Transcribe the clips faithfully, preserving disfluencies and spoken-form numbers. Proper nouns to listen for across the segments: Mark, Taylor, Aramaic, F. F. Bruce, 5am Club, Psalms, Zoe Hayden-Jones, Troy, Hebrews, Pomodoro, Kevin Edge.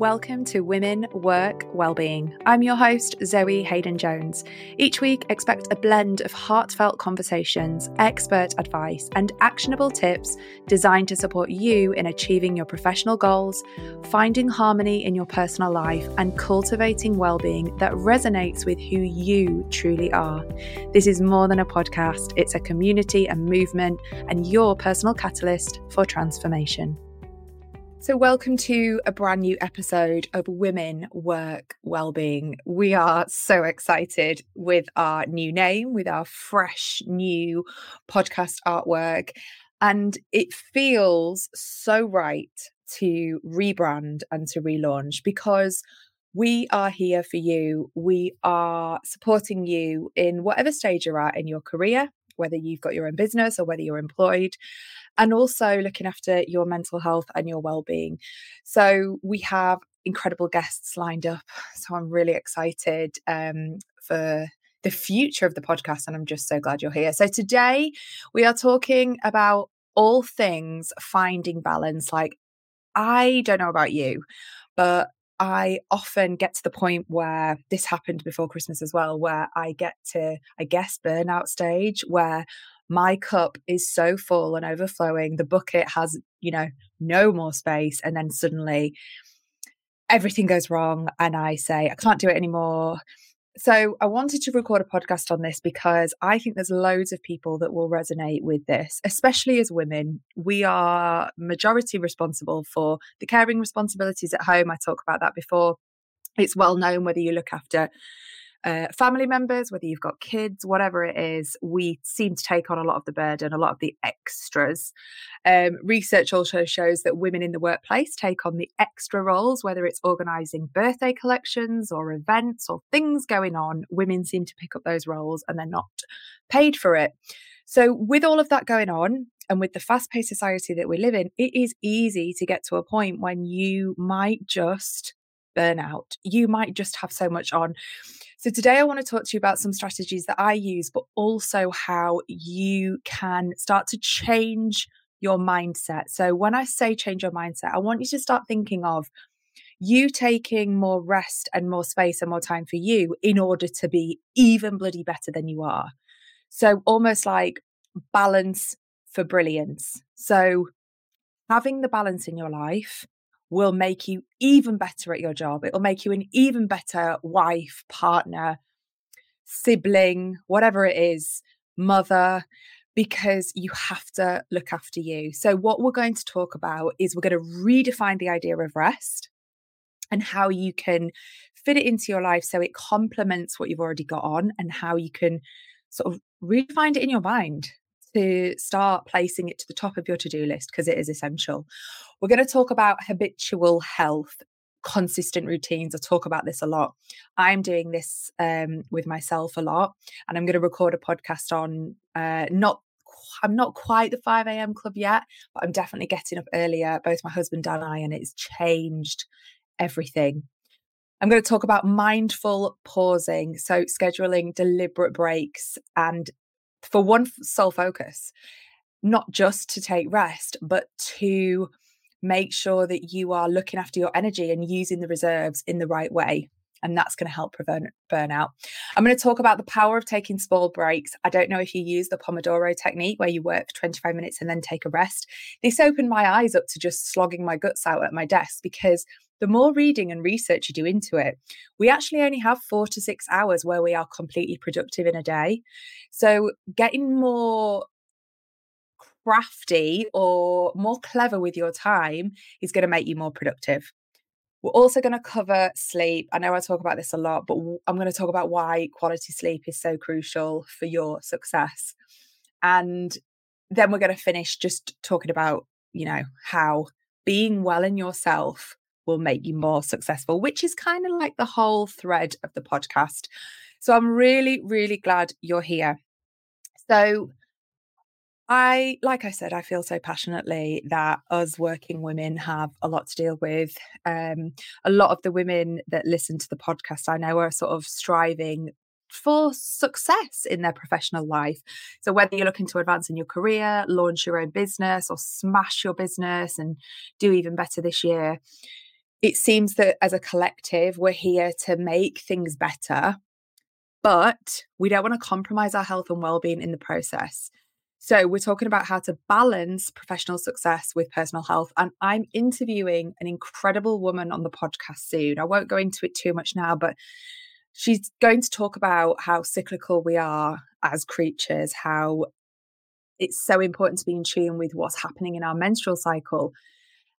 Welcome to Women, Work, Wellbeing. I'm your host, Zoe Hayden-Jones. Each week, expect a blend of heartfelt conversations, expert advice, and actionable tips designed to support you in achieving your professional goals, finding harmony in your personal life, and cultivating wellbeing that resonates with who you truly are. This is more than a podcast. It's a community and movement and your personal catalyst for transformation. So welcome to a brand new episode of Women, Work, Wellbeing. We are so excited with our new name, with our fresh new podcast artwork, and it feels so right to rebrand and to relaunch because we are here for you. We are supporting you in whatever stage you're at in your career, whether you've got your own business or whether you're employed, and also looking after your mental health and your well-being. So we have incredible guests lined up. So I'm really excited um, for the future of the podcast, and I'm just so glad you're here. So today we are talking about all things finding balance. Like, I don't know about you, but I often get to the point where this happened before Christmas as well, where I get to, I guess, burnout stage, where my cup is so full and overflowing, the bucket has, you know, no more space. And then suddenly everything goes wrong and I say, I can't do it anymore. So I wanted to record a podcast on this because I think there's loads of people that will resonate with this, especially as women. We are majority responsible for the caring responsibilities at home. I talked about that before. It's well known, whether you look after uh, family members, whether you've got kids, whatever it is, we seem to take on a lot of the burden, a lot of the extras. Um, research also shows that women in the workplace take on the extra roles, whether it's organising birthday collections or events or things going on. Women seem to pick up those roles and they're not paid for it. So with all of that going on, and with the fast-paced society that we live in, it is easy to get to a point when you might just burnout. You might just have so much on. So today I want to talk to you about some strategies that I use, but also how you can start to change your mindset. So when I say change your mindset, I want you to start thinking of you taking more rest and more space and more time for you in order to be even bloody better than you are. So almost like balance for brilliance. So having the balance in your life will make you even better at your job. It will make you an even better wife, partner, sibling, whatever it is, mother, because you have to look after you. So what we're going to talk about is we're going to redefine the idea of rest and how you can fit it into your life so it complements what you've already got on, and how you can sort of redefine it in your mind to start placing it to the top of your to-do list, because it is essential. We're going to talk about habitual health, consistent routines. I talk about this a lot. I'm doing this um, with myself a lot, and I'm going to record a podcast on uh, not, I'm not quite the five a.m. club yet, but I'm definitely getting up earlier, both my husband and I, and it's changed everything. I'm going to talk about mindful pausing, so scheduling deliberate breaks and for one sole focus, not just to take rest, but to make sure that you are looking after your energy and using the reserves in the right way. And that's going to help prevent burnout. I'm going to talk about the power of taking small breaks. I don't know if you use the Pomodoro technique, where you work for twenty-five minutes and then take a rest. This opened my eyes up to just slogging my guts out at my desk, because the more reading and research you do into it, we actually only have four to six hours where we are completely productive in a day. So getting more crafty or more clever with your time is going to make you more productive. We're also going to cover sleep. I know I talk about this a lot, but I'm going to talk about why quality sleep is so crucial for your success. And then we're going to finish just talking about, you know, how being well in yourself will make you more successful, which is kind of like the whole thread of the podcast. So I'm really, really glad you're here. So I, like I said, I feel so passionately that us working women have a lot to deal with. Um, a lot of the women that listen to the podcast I know are sort of striving for success in their professional life. So whether you're looking to advance in your career, launch your own business, or smash your business and do even better this year, it seems that as a collective, we're here to make things better, but we don't want to compromise our health and well-being in the process. So we're talking about how to balance professional success with personal health. And I'm interviewing an incredible woman on the podcast soon. I won't go into it too much now, but she's going to talk about how cyclical we are as creatures, how it's so important to be in tune with what's happening in our menstrual cycle.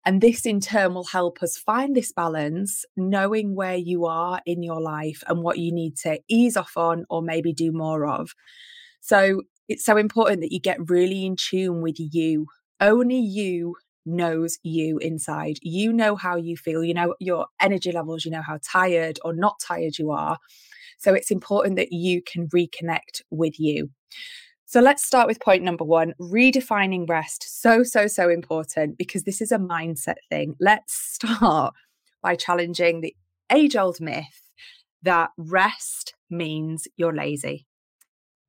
And this in turn will help us find this balance, knowing where you are in your life and what you need to ease off on or maybe do more of. So it's so important that you get really in tune with you. Only you knows you inside. You know how you feel, you know your energy levels, you know how tired or not tired you are. So it's important that you can reconnect with you. So let's start with point number one, redefining rest. So, so, so important, because this is a mindset thing. Let's start by challenging the age-old myth that rest means you're lazy.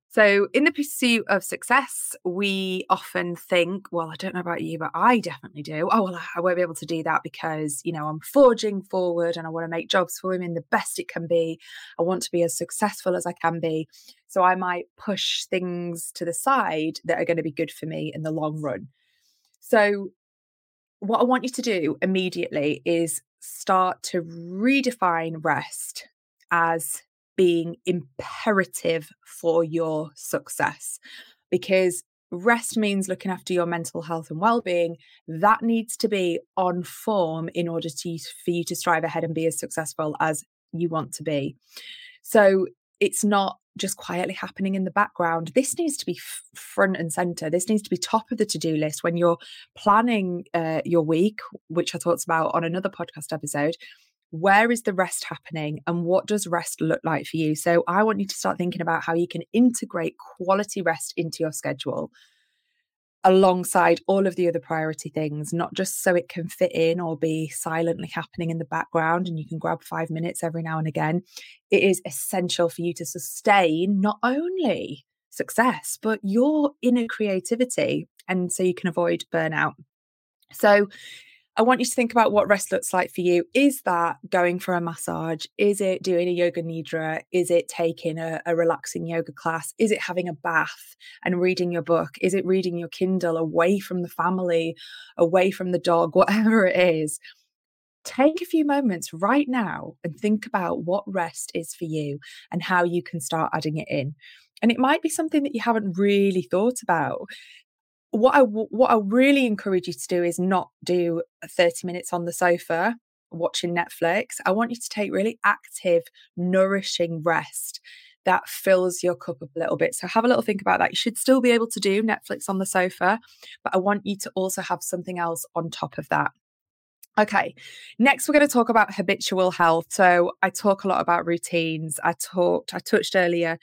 So in the pursuit of success, we often think, well, I don't know about you, but I definitely do. Oh, well, I won't be able to do that because, you know, I'm forging forward and I want to make jobs for women the best it can be. I want to be as successful as I can be. So I might push things to the side that are going to be good for me in the long run. So what I want you to do immediately is start to redefine rest as being imperative for your success, because rest means looking after your mental health and well-being. That needs to be on form in order to, for you to strive ahead and be as successful as you want to be. So it's not just quietly happening in the background. This needs to be f- front and center. This needs to be top of the to-do list when you're planning uh, your week, which I talked about on another podcast episode. Where is the rest happening and what does rest look like for you? So I want you to start thinking about how you can integrate quality rest into your schedule alongside all of the other priority things, not just so it can fit in or be silently happening in the background and you can grab five minutes every now and again. It is essential for you to sustain not only success, but your inner creativity, and so you can avoid burnout. So I want you to think about what rest looks like for you. Is that going for a massage? Is it doing a yoga nidra? Is it taking a, a relaxing yoga class? Is it having a bath and reading your book? Is it reading your Kindle away from the family, away from the dog, whatever it is? Take a few moments right now and think about what rest is for you and how you can start adding it in. And it might be something that you haven't really thought about. What I, what I really encourage you to do is not do thirty minutes on the sofa watching Netflix. I want you to take really active, nourishing rest that fills your cup up a little bit. So have a little think about that. You should still be able to do Netflix on the sofa, but I want you to also have something else on top of that. Okay, next we're going to talk about habitual health. So I talk a lot about routines. I talked, I touched earlier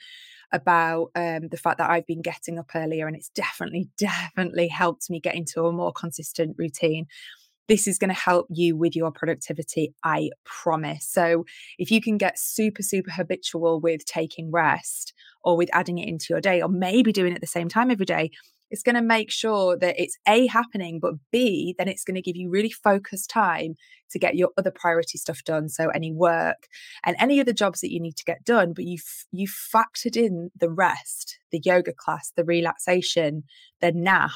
about um, the fact that I've been getting up earlier, and it's definitely, definitely helped me get into a more consistent routine. This is going to help you with your productivity, I promise. So if you can get super, super habitual with taking rest or with adding it into your day, or maybe doing it at the same time every day, it's going to make sure that it's A, happening, but B, then it's going to give you really focused time to get your other priority stuff done. So any work and any other jobs that you need to get done, but you've, you've factored in the rest, the yoga class, the relaxation, the nap,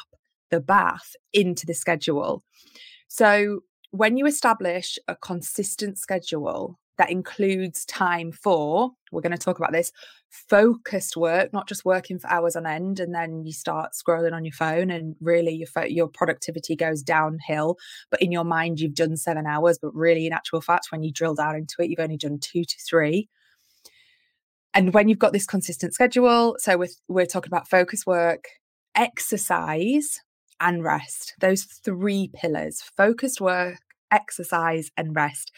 the bath into the schedule. So when you establish a consistent schedule that includes time for, we're going to talk about this, focused work, not just working for hours on end and then you start scrolling on your phone and really your fo- your productivity goes downhill. But in your mind, you've done seven hours, but really in actual fact, when you drill down into it, you've only done two to three. And when you've got this consistent schedule, so we're, we're talking about focused work, exercise and rest, those three pillars, focused work, exercise and rest.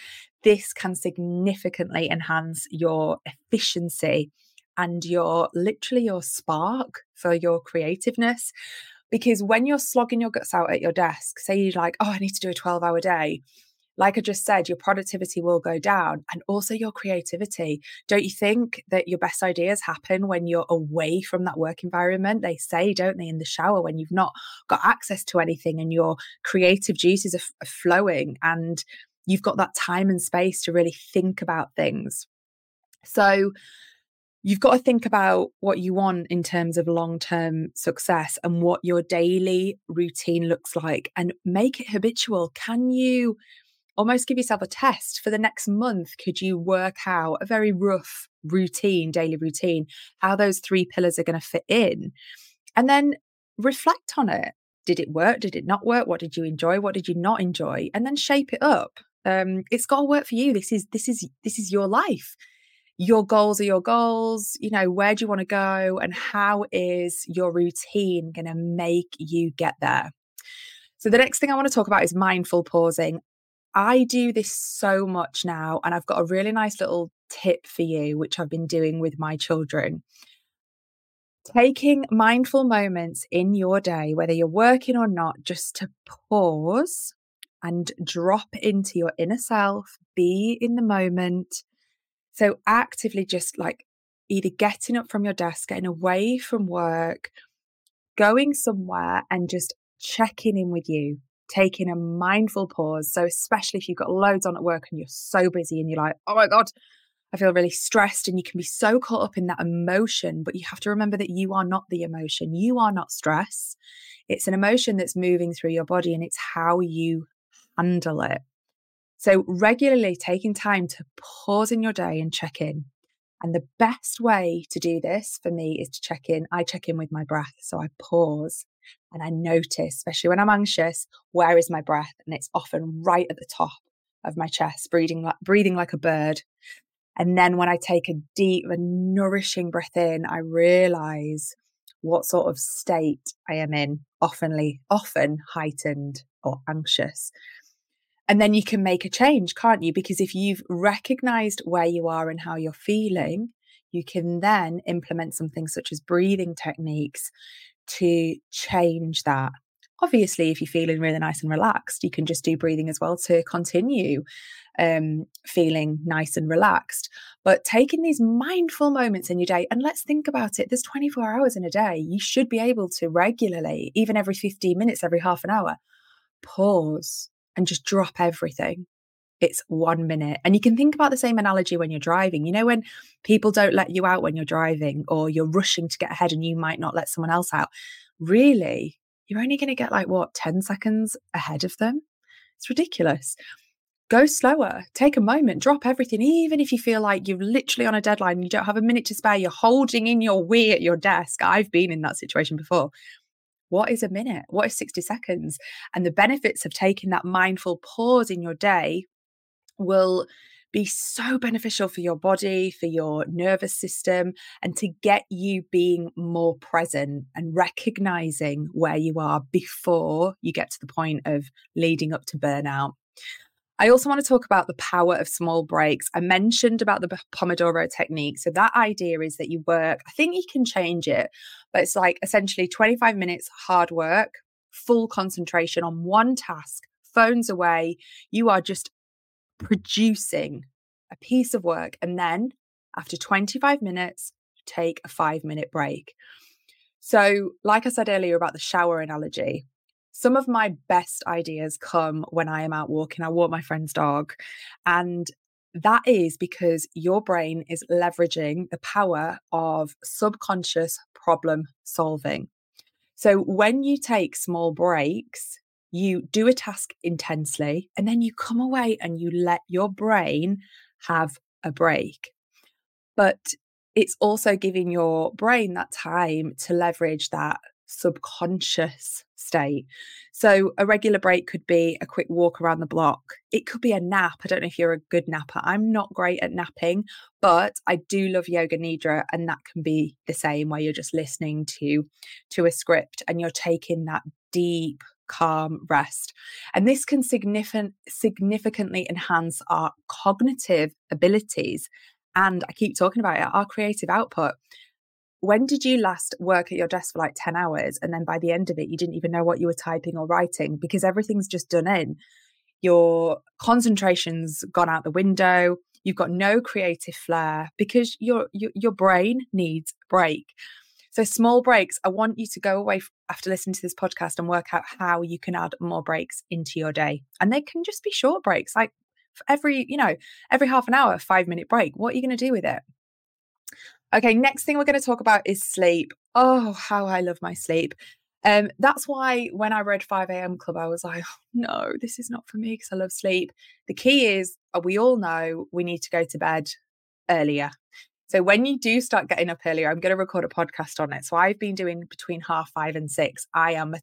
This can significantly enhance your efficiency and your literally your spark for your creativeness. Because when you're slogging your guts out at your desk, say you're like, oh, I need to do a twelve hour day. Like I just said, your productivity will go down and also your creativity. Don't you think that your best ideas happen when you're away from that work environment? They say, don't they, in the shower when you've not got access to anything and your creative juices are, f- are flowing and you've got that time and space to really think about things. So you've got to think about what you want in terms of long-term success and what your daily routine looks like, and make it habitual. Can you almost give yourself a test for the next month? Could you work out a very rough routine, daily routine, how those three pillars are going to fit in? And then reflect on it. Did it work? Did it not work? What did you enjoy? What did you not enjoy? And then shape it up. Um, it's got to work for you. This is, this is, this is your life. Your goals are your goals. You know, where do you want to go? And how is your routine going to make you get there? So the next thing I want to talk about is mindful pausing. I do this so much now, and I've got a really nice little tip for you, which I've been doing with my children. Taking mindful moments in your day, whether you're working or not, just to pause and drop into your inner self, be in the moment. So actively just like either getting up from your desk, getting away from work, going somewhere and just checking in with you. Taking a mindful pause. So especially if you've got loads on at work and you're so busy and you're like, oh my God, I feel really stressed, and you can be so caught up in that emotion, but you have to remember that you are not the emotion. You are not stress. It's an emotion that's moving through your body, and it's how you handle it. So regularly taking time to pause in your day and check in. And the best way to do this for me is to check in. I check in with my breath. So I pause and I notice, especially when I'm anxious, where is my breath? And it's often right at the top of my chest, breathing like, breathing like a bird. And then when I take a deep and nourishing breath in, I realize what sort of state I am in, often, often heightened or anxious. And then you can make a change, can't you? Because if you've recognized where you are and how you're feeling, you can then implement something such as breathing techniques to change that. Obviously, if you're feeling really nice and relaxed, you can just do breathing as well to continue um, feeling nice and relaxed. But taking these mindful moments in your day, and let's think about it, there's twenty-four hours in a day. You should be able to regularly, even every fifteen minutes, every half an hour, pause and just drop everything. It's one minute. And you can think about the same analogy when you're driving. You know, when people don't let you out when you're driving, or you're rushing to get ahead and you might not let someone else out. Really, you're only going to get like, what, ten seconds ahead of them? It's ridiculous. Go slower. Take a moment. Drop everything. Even if you feel like you're literally on a deadline and you don't have a minute to spare, you're holding in your wee at your desk. I've been in that situation before. What is a minute? What is sixty seconds? And the benefits of taking that mindful pause in your day will be so beneficial for your body, for your nervous system, and to get you being more present and recognizing where you are before you get to the point of leading up to burnout. I also want to talk about the power of small breaks. I mentioned about the Pomodoro technique. So that idea is that you work, I think you can change it, but it's like essentially twenty-five minutes hard work, full concentration on one task, phones away. You are just producing a piece of work. And then after twenty-five minutes, take a five minute break. So like I said earlier about the shower analogy, some of my best ideas come when I am out walking. I walk my friend's dog. And that is because your brain is leveraging the power of subconscious problem solving. So when you take small breaks, you do a task intensely, and then you come away and you let your brain have a break. But it's also giving your brain that time to leverage that subconscious state. So a regular break could be a quick walk around the block. It could be a nap. I don't know if you're a good napper. I'm not great at napping, but I do love yoga nidra, and that can be the same, where you're just listening to to a script and you're taking that deep, calm rest. And this can significant, significantly enhance our cognitive abilities. And I keep talking about it, our creative output. When did you last work at your desk for like ten hours? And then by the end of it, you didn't even know what you were typing or writing, because everything's just done in. Your concentration's gone out the window. You've got no creative flair because your, your, your brain needs a break. So small breaks, I want you to go away after listening to this podcast and work out how you can add more breaks into your day. And they can just be short breaks, like every, you know, every half an hour, five minute break. What are you going to do with it? Okay, next thing we're going to talk about is sleep. Oh, how I love my sleep. Um, that's why when I read five a.m. Club, I was like, oh, no, this is not for me because I love sleep. The key is we all know we need to go to bed earlier. So when you do start getting up earlier, I'm going to record a podcast on it. So I've been doing between half five and six. I am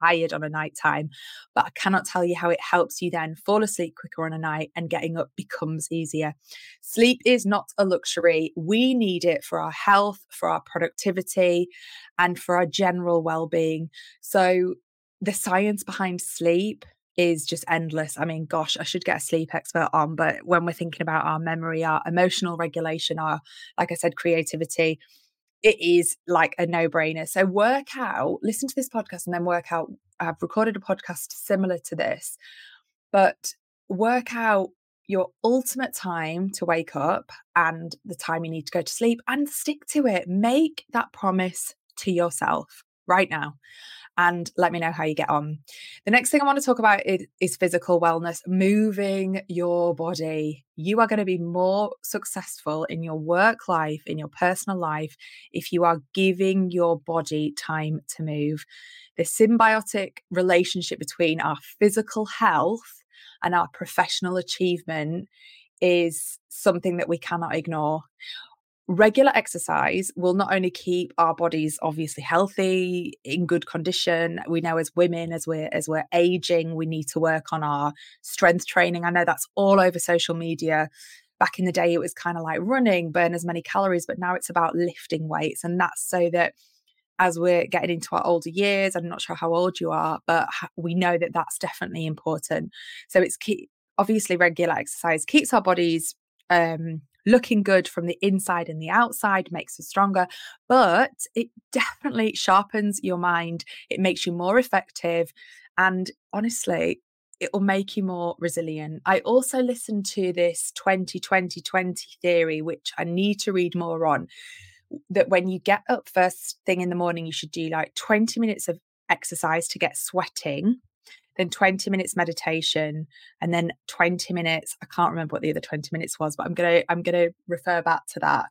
tired on a night time, but I cannot tell you how it helps you then fall asleep quicker on a night and getting up becomes easier. Sleep is not a luxury. We need it for our health, for our productivity, and for our general well-being. So the science behind sleep is just endless. I mean, gosh, I should get a sleep expert on, but when we're thinking about our memory, our emotional regulation, our, like I said, creativity, it is like a no-brainer. So work out, listen to this podcast and then work out. I've recorded a podcast similar to this, but work out your ultimate time to wake up and the time you need to go to sleep and stick to it. Make that promise to yourself right now and let me know how you get on. The next thing I want to talk about is, is physical wellness, moving your body. You are going to be more successful in your work life, in your personal life, if you are giving your body time to move. The symbiotic relationship between our physical health and our professional achievement is something that we cannot ignore. Regular exercise will not only keep our bodies obviously healthy, in good condition. We know as women, as we're as we're aging, we need to work on our strength training. I know that's all over social media. Back in the day, it was kind of like running, burn as many calories, but now it's about lifting weights. And that's so that as we're getting into our older years, I'm not sure how old you are, but we know that that's definitely important. So it's key. Obviously regular exercise keeps our bodies um looking good from the inside and the outside, makes us stronger, but it definitely sharpens your mind. It makes you more effective. And honestly, it will make you more resilient. I also listened to this twenty twenty twenty theory, which I need to read more on, that when you get up first thing in the morning, you should do like twenty minutes of exercise to get sweating, then twenty minutes meditation, and then twenty minutes, I can't remember what the other twenty minutes was, but I'm going to, I'm going to refer back to that.